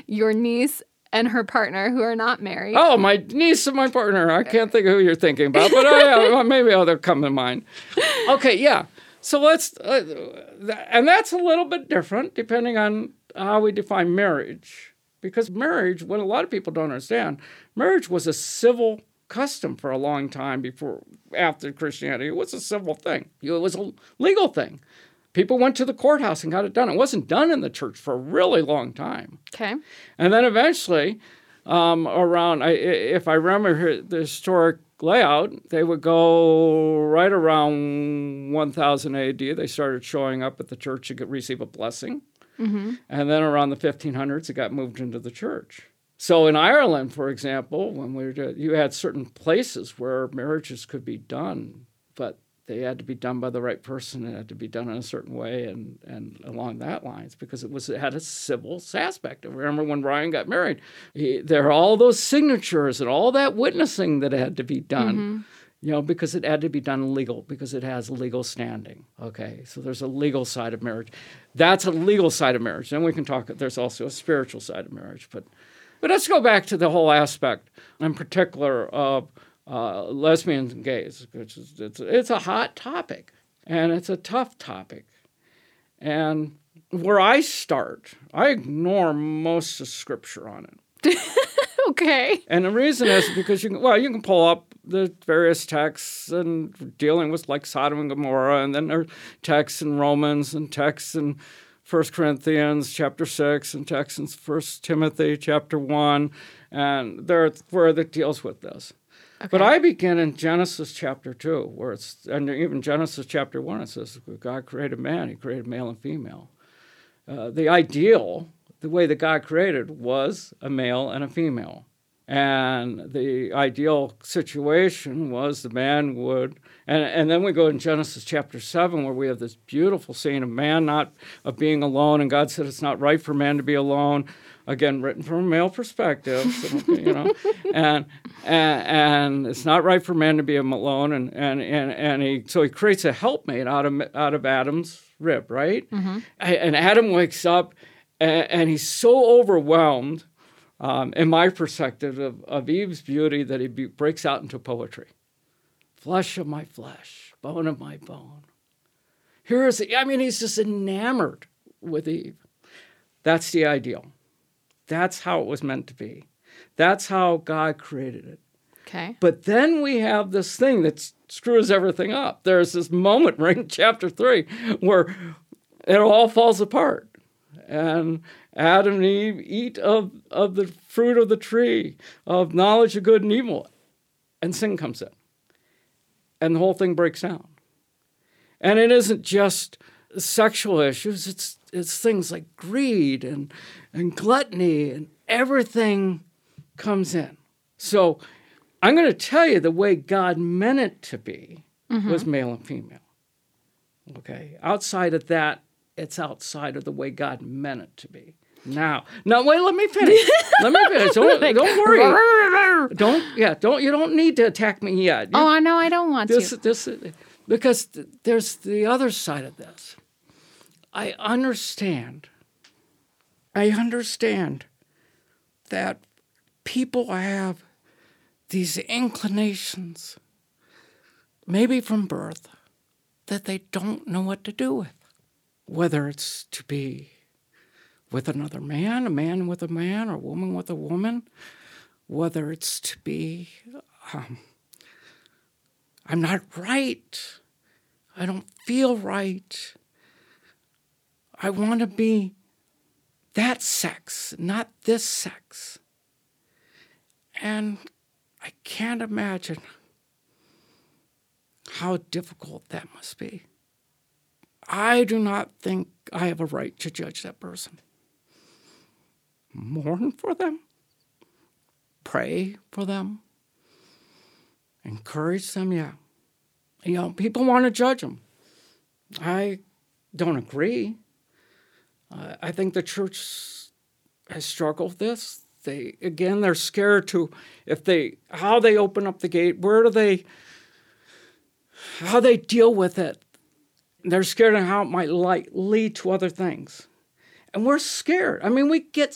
Your niece. And her partner, who are not married. Oh, my niece and my partner. I can't think of who you're thinking about, but I, well, maybe they'll come to mind. Okay, yeah. So let's, uh, and that's a little bit different depending on how we define marriage. Because marriage, what a lot of people don't understand, marriage was a civil custom for a long time before, after Christianity. It was a civil thing. It was a legal thing. People went to the courthouse and got it done. It wasn't done in the church for a really long time. Okay. And then eventually, um, around, I, if I remember the historic layout, they would go right around one thousand A D. They started showing up at the church to receive a blessing. Mm-hmm. And then around the fifteen hundreds, it got moved into the church. So in Ireland, for example, when we were, you had certain places where marriages could be done, but they had to be done by the right person. It had to be done in a certain way and, and along that lines because it was it had a civil aspect. I remember when Ryan got married, he, there are all those signatures and all that witnessing that had to be done, mm-hmm. you know, because it had to be done legal, because it has legal standing. Okay, so there's a legal side of marriage. That's a legal side of marriage. Then we can talk, there's also a spiritual side of marriage. But, but let's go back to the whole aspect in particular of Uh, lesbians and gays, which is it's, it's a hot topic, and it's a tough topic. And where I start, I ignore most of Scripture on it. Okay. And the reason is because, you can, well, you can pull up the various texts and dealing with like Sodom and Gomorrah, and then there are texts in Romans and texts in First Corinthians chapter six and texts in First Timothy chapter one, and there are where that deals with this. Okay. But I begin in Genesis chapter two, where it's, and even Genesis chapter one, it says, God created man, he created male and female. Uh, the ideal, the way that God created, was a male and a female. And the ideal situation was the man would, and, and then we go in Genesis chapter seven, where we have this beautiful scene of man not, of being alone, and God said it's not right for man to be alone. Again, written from a male perspective, so, you know, and, and and it's not right for man to be alone, and and and and he so he creates a helpmate out of out of Adam's rib, right? Mm-hmm. And Adam wakes up, and, and he's so overwhelmed. Um, in my perspective, of, of Eve's beauty, that he be, breaks out into poetry. Flesh of my flesh, bone of my bone. Here is, the, I mean, he's just enamored with Eve. That's the ideal. That's how it was meant to be. That's how God created it. Okay. But then we have this thing that screws everything up. There's this moment right in chapter three where it all falls apart. And Adam and Eve eat of, of the fruit of the tree, of knowledge of good and evil, and sin comes in. And the whole thing breaks down. And it isn't just sexual issues, it's it's things like greed and, and gluttony, and everything comes in. So I'm going to tell you the way God meant it to be mm-hmm. was male and female. Okay, outside of that, it's outside of the way God meant it to be. Now, now wait, let me finish. Let me finish. Don't, don't worry. Don't, yeah, don't, you don't need to attack me yet. You, oh, I know, I don't want this, to. This, because th- there's the other side of this. I understand, I understand that people have these inclinations, maybe from birth, that they don't know what to do with. Whether it's to be with another man, a man with a man, or a woman with a woman, whether it's to be, um, I'm not right, I don't feel right, I want to be that sex, not this sex. And I can't imagine how difficult that must be. I do not think I have a right to judge that person. Mourn for them. Pray for them. Encourage them, yeah. You know, people want to judge them. I don't agree. Uh, I think the church has struggled with this. They, again, they're scared to, if they, how they open up the gate, where do they, how they deal with it. They're scared of how it might like lead to other things. And we're scared. I mean, we get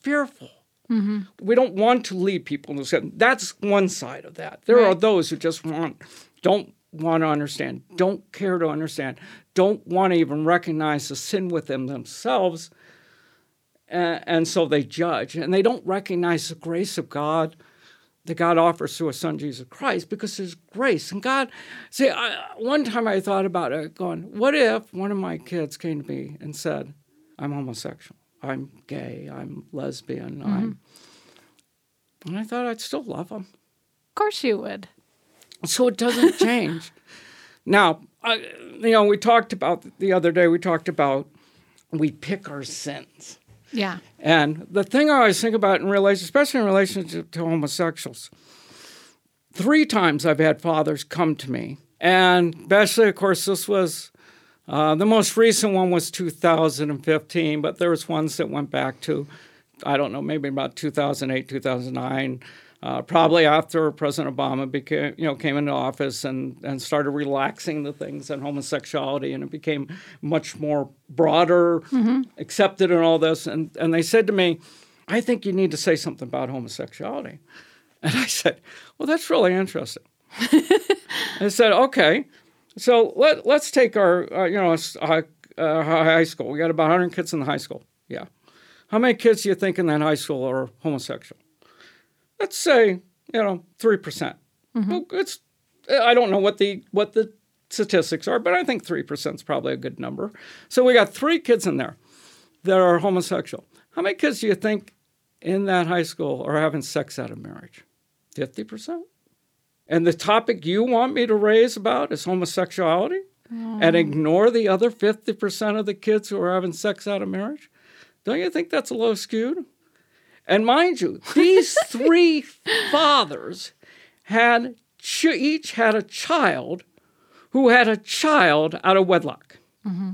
fearful. Mm-hmm. We don't want to lead people into sin. That's one side of that. There right. are those who just want, don't want to understand, don't care to understand, don't want to even recognize the sin within themselves. And, and so they judge. And they don't recognize the grace of God that God offers through his son, Jesus Christ, because there's grace. And God, see, I, one time I thought about it going, what if one of my kids came to me and said, I'm homosexual, I'm gay, I'm lesbian, mm-hmm. I'm, and I thought I'd still love them. Of course you would. So it doesn't change. Now, I, you know, we talked about, the other day, we talked about we pick our sins. Yeah. And the thing I always think about in relation, especially in relationship to homosexuals, three times I've had fathers come to me. And especially, of course, this was, uh, the most recent one was two thousand fifteen, but there was ones that went back to, I don't know, maybe about two thousand eight, two thousand nine, uh, probably after President Obama became, you know, came into office and, and started relaxing the things on homosexuality, and it became much more broader, mm-hmm. accepted and all this. And, and they said to me, I think you need to say something about homosexuality. And I said, well, that's really interesting. I said, okay, so let, let's take our, uh, you know, uh, uh, high school. We got about one hundred kids in the high school. Yeah. How many kids do you think in that high school are homosexual? Let's say, you know, three percent. Mm-hmm. Well, it's, I don't know what the what the statistics are, but I think three percent is probably a good number. So we got three kids in there that are homosexual. How many kids do you think in that high school are having sex out of marriage? fifty percent. And the topic you want me to raise about is homosexuality? Mm. And ignore the other fifty percent of the kids who are having sex out of marriage? Don't you think that's a little skewed? And mind you, these three fathers had ch- each had a child who had a child out of wedlock. Mm-hmm.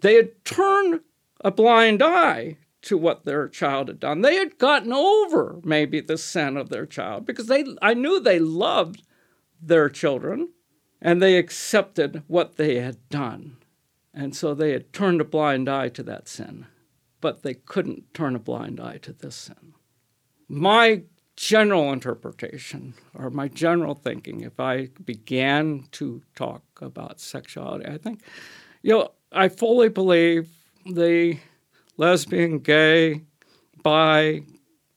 They had turned a blind eye to what their child had done. They had gotten over maybe the sin of their child because they I knew they loved their children and they accepted what they had done. And so they had turned a blind eye to that sin, but they couldn't turn a blind eye to this sin. My general interpretation or my general thinking, if I began to talk about sexuality, I think, you know, I fully believe the lesbian, gay, bi,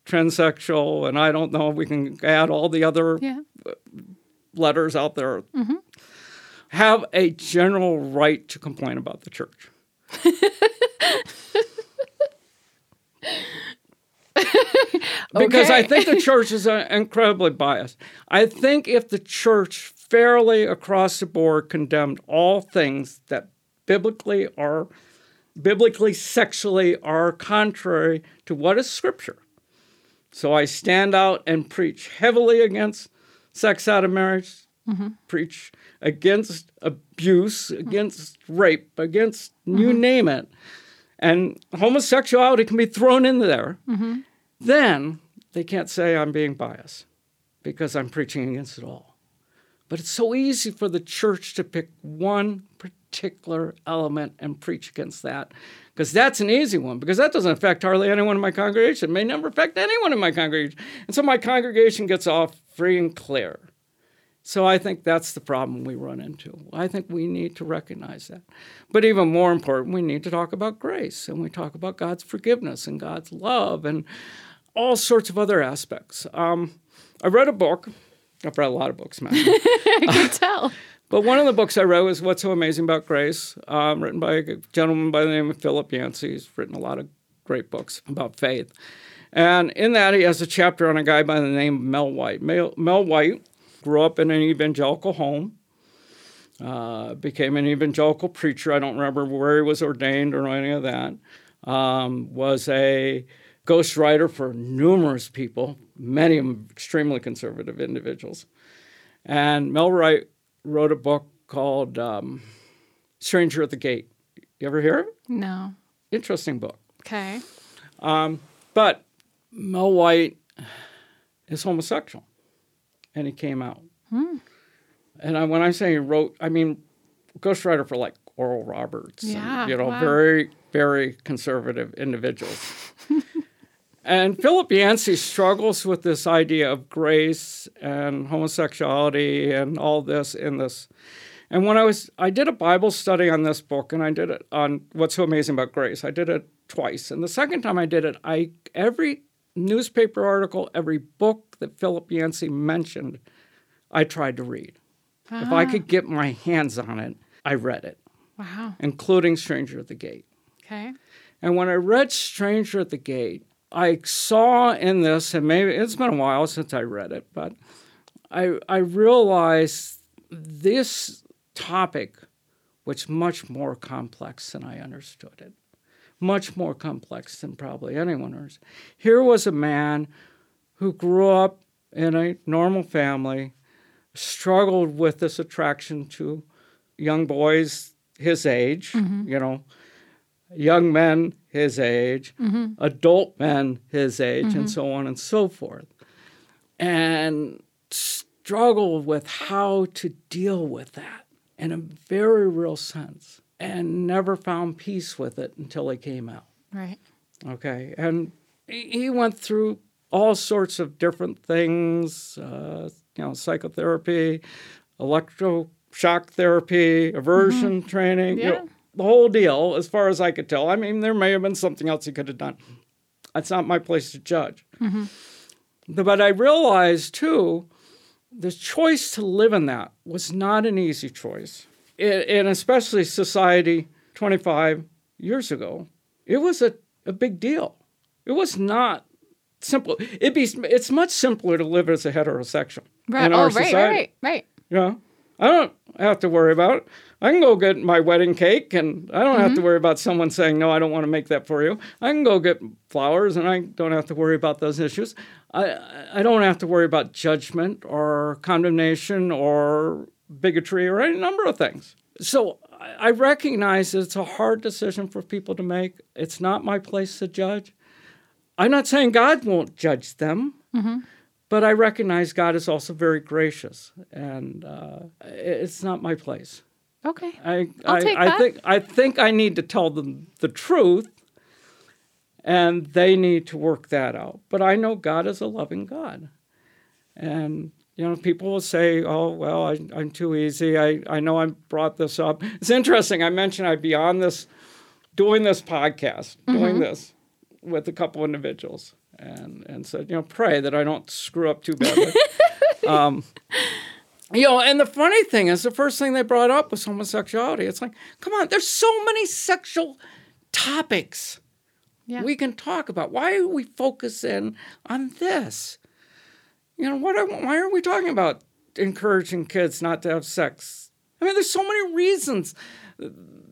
transsexual, and I don't know, we can add all the other yeah. letters out there, mm-hmm. have a general right to complain about the church. Because okay. I think the church is incredibly biased. I think if the church fairly across the board condemned all things that biblically are biblically sexually are contrary to what is Scripture. So I stand out and preach heavily against sex out of marriage, mm-hmm. preach against abuse, against mm-hmm. rape, against mm-hmm. you name it. And homosexuality can be thrown in there. Mm-hmm. Then they can't say I'm being biased because I'm preaching against it all. But it's so easy for the church to pick one particular element and preach against that because that's an easy one because that doesn't affect hardly anyone in my congregation. It may never affect anyone in my congregation. And so my congregation gets off free and clear. So I think that's the problem we run into. I think we need to recognize that. But even more important, we need to talk about grace, and we talk about God's forgiveness and God's love and all sorts of other aspects. Um, I read a book. I've read a lot of books, man. I can tell. Uh, but one of the books I read was What's So Amazing About Grace, um, written by a gentleman by the name of Philip Yancey. He's written a lot of great books about faith. And in that, he has a chapter on a guy by the name of Mel White. Mel, Mel White grew up in an evangelical home, uh, became an evangelical preacher. I don't remember where he was ordained or any of that. Um, was a ghostwriter for numerous people, many of them extremely conservative individuals. And Mel White wrote a book called um, Stranger at the Gate. You ever hear of it? No. Interesting book. Okay. Um, but Mel White is homosexual. And he came out. Hmm. And I, when I say he wrote, I mean, ghostwriter for like Oral Roberts. Yeah, and, you know, wow. very, very conservative individuals. And Philip Yancey struggles with this idea of grace and homosexuality and all this in this. And when I was, I did a Bible study on this book, and I did it on What's So Amazing About Grace. I did it twice. And the second time I did it, I every newspaper article, every book that Philip Yancey mentioned, I tried to read. Ah. If I could get my hands on it, I read it. Wow. Including Stranger at the Gate. Okay. And when I read Stranger at the Gate, I saw in this, and maybe it's been a while since I read it, but I, I realized this topic was much more complex than I understood it. Much more complex than probably anyone else. Here was a man who grew up in a normal family, struggled with this attraction to young boys his age, mm-hmm. you know, young men his age, mm-hmm. adult men his age, mm-hmm. and so on and so forth, and struggled with how to deal with that in a very real sense. And never found peace with it until he came out. Right. Okay. And he went through all sorts of different things, uh, you know, psychotherapy, electroshock therapy, aversion mm-hmm. training, yeah. you know, the whole deal, as far as I could tell. I mean, there may have been something else he could have done. That's not my place to judge. Mm-hmm. But I realized, too, the choice to live in that was not an easy choice. It, and especially society twenty-five years ago, it was a, a big deal. It was not simple. It'd be, it's much simpler to live as a heterosexual. Right. In our oh, right, society. right, right, right. You know? I don't have to worry about it. I can go get my wedding cake, and I don't mm-hmm. have to worry about someone saying, no, I don't want to make that for you. I can go get flowers, and I don't have to worry about those issues. I, I don't have to worry about judgment or condemnation or bigotry or any number of things. So I recognize it's a hard decision for people to make. It's not my place to judge. I'm not saying God won't judge them, mm-hmm. but I recognize God is also very gracious, and uh, it's not my place. Okay, I, I'll I, take I that. Think, I think I need to tell them the truth, and they need to work that out. But I know God is a loving God. And, you know, people will say, oh, well, I, I'm too easy. I, I know I brought this up. It's interesting. I mentioned I'd be on this, doing this podcast, mm-hmm. doing this with a couple individuals, and, and said, you know, pray that I don't screw up too badly. um, you know, and the funny thing is the first thing they brought up was homosexuality. It's like, come on, there's so many sexual topics yeah. we can talk about. Why are we focusing on this? You know, what? Are, why are we talking about encouraging kids not to have sex? I mean, there's so many reasons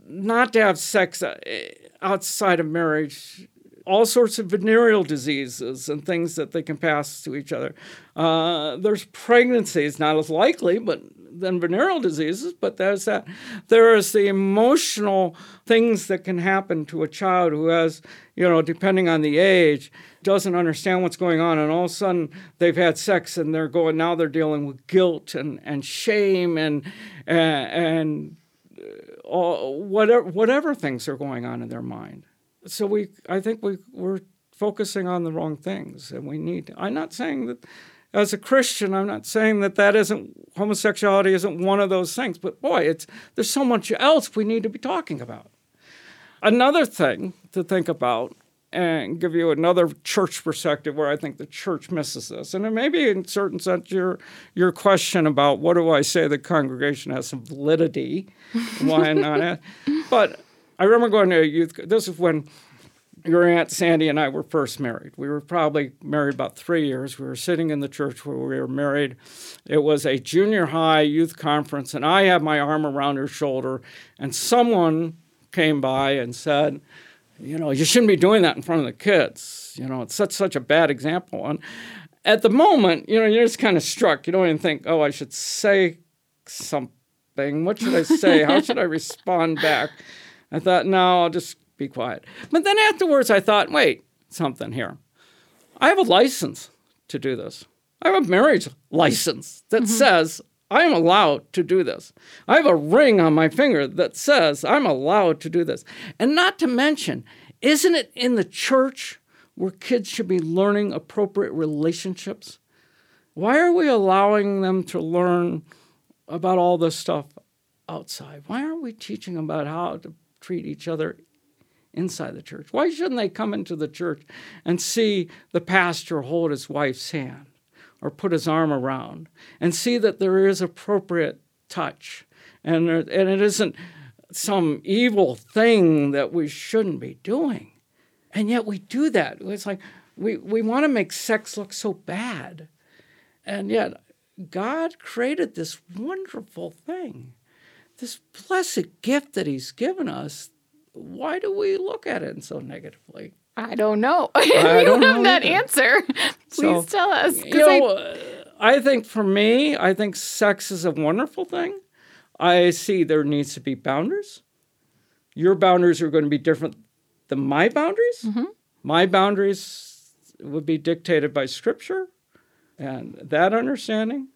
not to have sex outside of marriage, all sorts of venereal diseases and things that they can pass to each other. Uh, there's pregnancies, not as likely, but then venereal diseases, but there's that. There is the emotional things that can happen to a child who has, you know, depending on the age, doesn't understand what's going on, and all of a sudden they've had sex and they're going, now they're dealing with guilt and, and shame and and, and all, whatever whatever things are going on in their mind. So we, I think we we're focusing on the wrong things, and we need. I'm not saying that. As a Christian, I'm not saying that that isn't, homosexuality isn't one of those things, but boy, it's there's so much else we need to be talking about. Another thing to think about, and give you another church perspective where I think the church misses this, and it may be in certain sense your, your question about what do I say the congregation has some validity, why not? But I remember going to a youth, this is when your Aunt Sandy and I were first married. We were probably married about three years. We were sitting in the church where we were married. It was a junior high youth conference, and I had my arm around her shoulder, and someone came by and said, you know, you shouldn't be doing that in front of the kids. You know, it's such, such a bad example. And at the moment, you know, you're just kind of struck. You don't even think, oh, I should say something. What should I say? How should I respond back? I thought, no, I'll just be quiet. But then afterwards, I thought, wait, something here. I have a license to do this. I have a marriage license that mm-hmm. says I'm allowed to do this. I have a ring on my finger that says I'm allowed to do this. And not to mention, isn't it in the church where kids should be learning appropriate relationships? Why are we allowing them to learn about all this stuff outside? Why aren't we teaching them about how to treat each other inside the church? Why shouldn't they come into the church and see the pastor hold his wife's hand or put his arm around and see that there is appropriate touch and, there, and it isn't some evil thing that we shouldn't be doing? And yet we do that. It's like we, we want to make sex look so bad. And yet God created this wonderful thing, this blessed gift that he's given us. Why do we look at it so negatively? I don't know. If you have that either. answer, please so, tell us. You know, I... I think for me, I think sex is a wonderful thing. I see there needs to be boundaries. Your boundaries are going to be different than my boundaries. Mm-hmm. My boundaries would be dictated by Scripture and that understanding.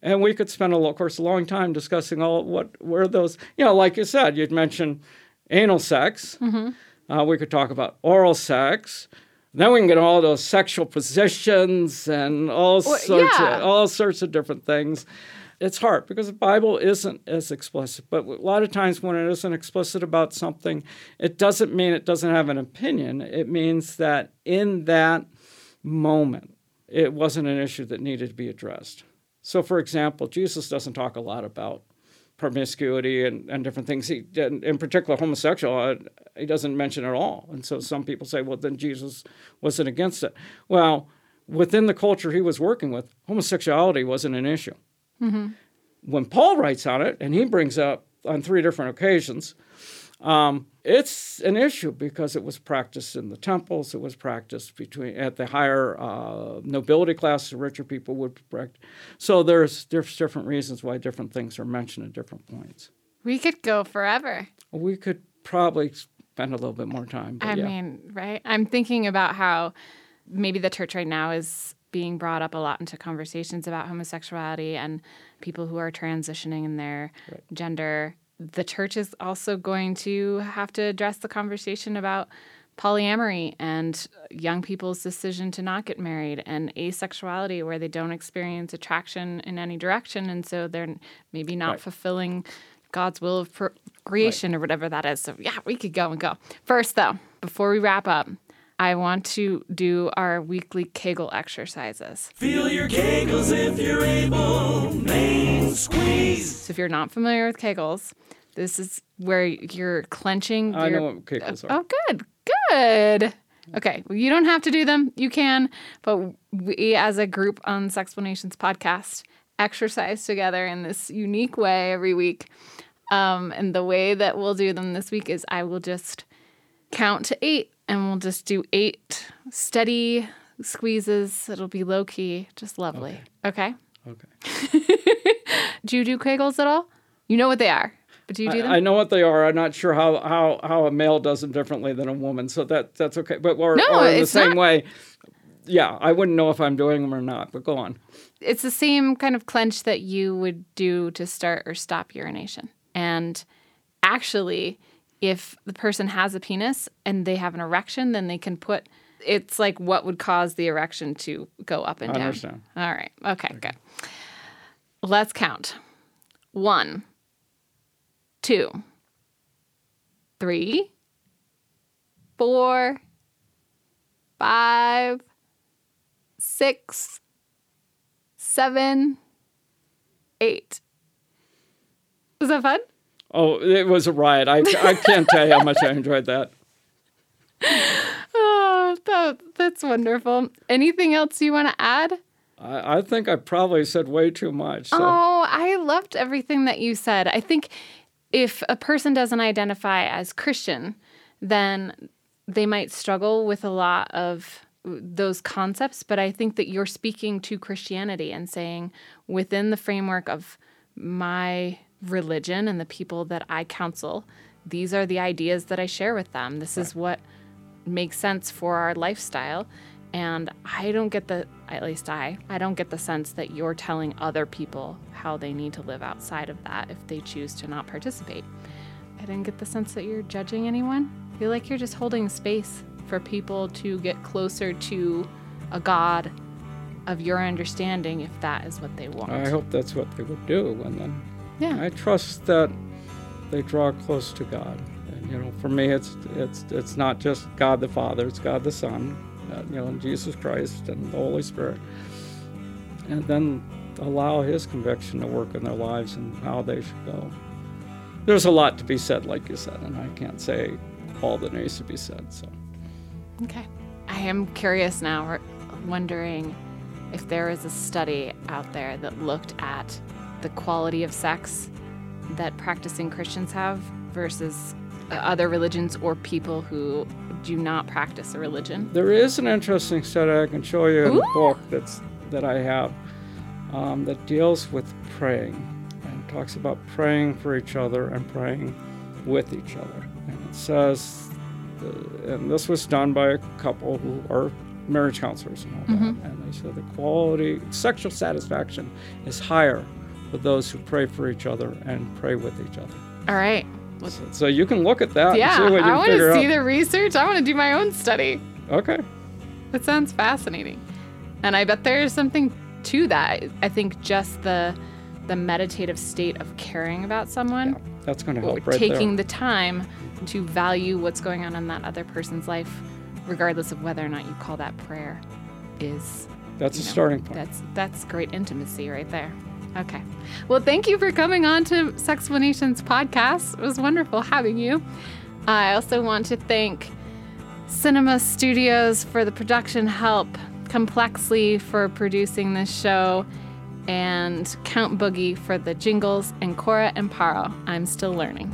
And we could spend, a, of course, a long time discussing all what were those, you know, like you said, you'd mentioned anal sex, mm-hmm. uh, we could talk about oral sex. Then we can get all those sexual positions and all, well, sorts yeah. of, all sorts of different things. It's hard because the Bible isn't as explicit. But a lot of times when it isn't explicit about something, it doesn't mean it doesn't have an opinion. It means that in that moment, it wasn't an issue that needed to be addressed. So, for example, Jesus doesn't talk a lot about promiscuity and, and different things. He, in particular, homosexual, he doesn't mention at all. And so some people say, well, then Jesus wasn't against it. Well, within the culture he was working with, homosexuality wasn't an issue. Mm-hmm. when Paul writes on it, and he brings up on three different occasions, um, it's an issue because it was practiced in the temples. It was practiced between at the higher uh, nobility classes, richer people would practice. So there's, there's different reasons why different things are mentioned at different points. We could go forever. We could probably spend a little bit more time. But I yeah. mean, right? I'm thinking about how maybe the church right now is being brought up a lot into conversations about homosexuality and people who are transitioning in their right. gender. The church is also going to have to address the conversation about polyamory and young people's decision to not get married and asexuality where they don't experience attraction in any direction. And so they're maybe not right. fulfilling God's will of creation right. or whatever that is. So yeah, we could go and go. First though, before we wrap up, I want to do our weekly Kegel exercises. Feel your Kegels if you're able, main squeeze. So if you're not familiar with Kegels, this is where you're clenching. I your... know what Kegels are. Oh, good, good. Okay, well, you don't have to do them. You can, but we as a group on Sexplanations podcast exercise together in this unique way every week. Um, and the way that we'll do them this week is I will just count to eight. And we'll just do eight steady squeezes. It'll be low-key, just lovely. Okay? Okay. okay. Do you do Kegels at all? You know what they are, but do you do I, them? I know what they are. I'm not sure how, how, how a male does them differently than a woman, so that that's okay. But we're, no, we're in the same not. way. Yeah, I wouldn't know if I'm doing them or not, but go on. It's the same kind of clench that you would do to start or stop urination. And actually, if the person has a penis and they have an erection, then they can put – it's like what would cause the erection to go up and down. I understand. All right. Okay, okay, good. Let's count. One, two, three, four, five, six, seven, eight. Was that fun? Oh, it was a riot. I, I can't tell you how much I enjoyed that. Oh, that, that's wonderful. Anything else you want to add? I, I think I probably said way too much. So. Oh, I loved everything that you said. I think if a person doesn't identify as Christian, then they might struggle with a lot of those concepts. But I think that you're speaking to Christianity and saying within the framework of my religion and the people that I counsel, these are the ideas that I share with them. This right. is what makes sense for our lifestyle. And I don't get the, at least I, I don't get the sense that you're telling other people how they need to live outside of that if they choose to not participate. I didn't get the sense that you're judging anyone. I feel like you're just holding space for people to get closer to a God of your understanding if that is what they want. I hope that's what they would do. And then yeah. I trust that they draw close to God. And, you know, for me, it's it's it's not just God the Father, it's God the Son, uh, you know, and Jesus Christ and the Holy Spirit. And then allow His conviction to work in their lives and how they should go. There's a lot to be said, like you said, and I can't say all that needs to be said. So, okay. I am curious now, we're wondering if there is a study out there that looked at the quality of sex that practicing Christians have versus other religions or people who do not practice a religion. There is an interesting study I can show you in Ooh. a book that's that I have um, that deals with praying and talks about praying for each other and praying with each other. And it says, uh, and this was done by a couple who are marriage counselors and all mm-hmm. that, and they said the quality, sexual satisfaction is higher with those who pray for each other and pray with each other. All right. Well, so, so you can look at that yeah, and see what you can figure out. I want to see the research. I want to do my own study. Okay. That sounds fascinating. And I bet there's something to that. I think just the the meditative state of caring about someone. Yeah, that's going to help right there. Taking the time to value what's going on in that other person's life, regardless of whether or not you call that prayer, is... That's a know, starting point. That's, that's great intimacy right there. Okay. Well, thank you for coming on to Sexplanations Podcast. It was wonderful having you. I also want to thank Cinema Studios for the production help, Complexly for producing this show, and Count Boogie for the jingles, and Cora and Paro, I'm Still Learning.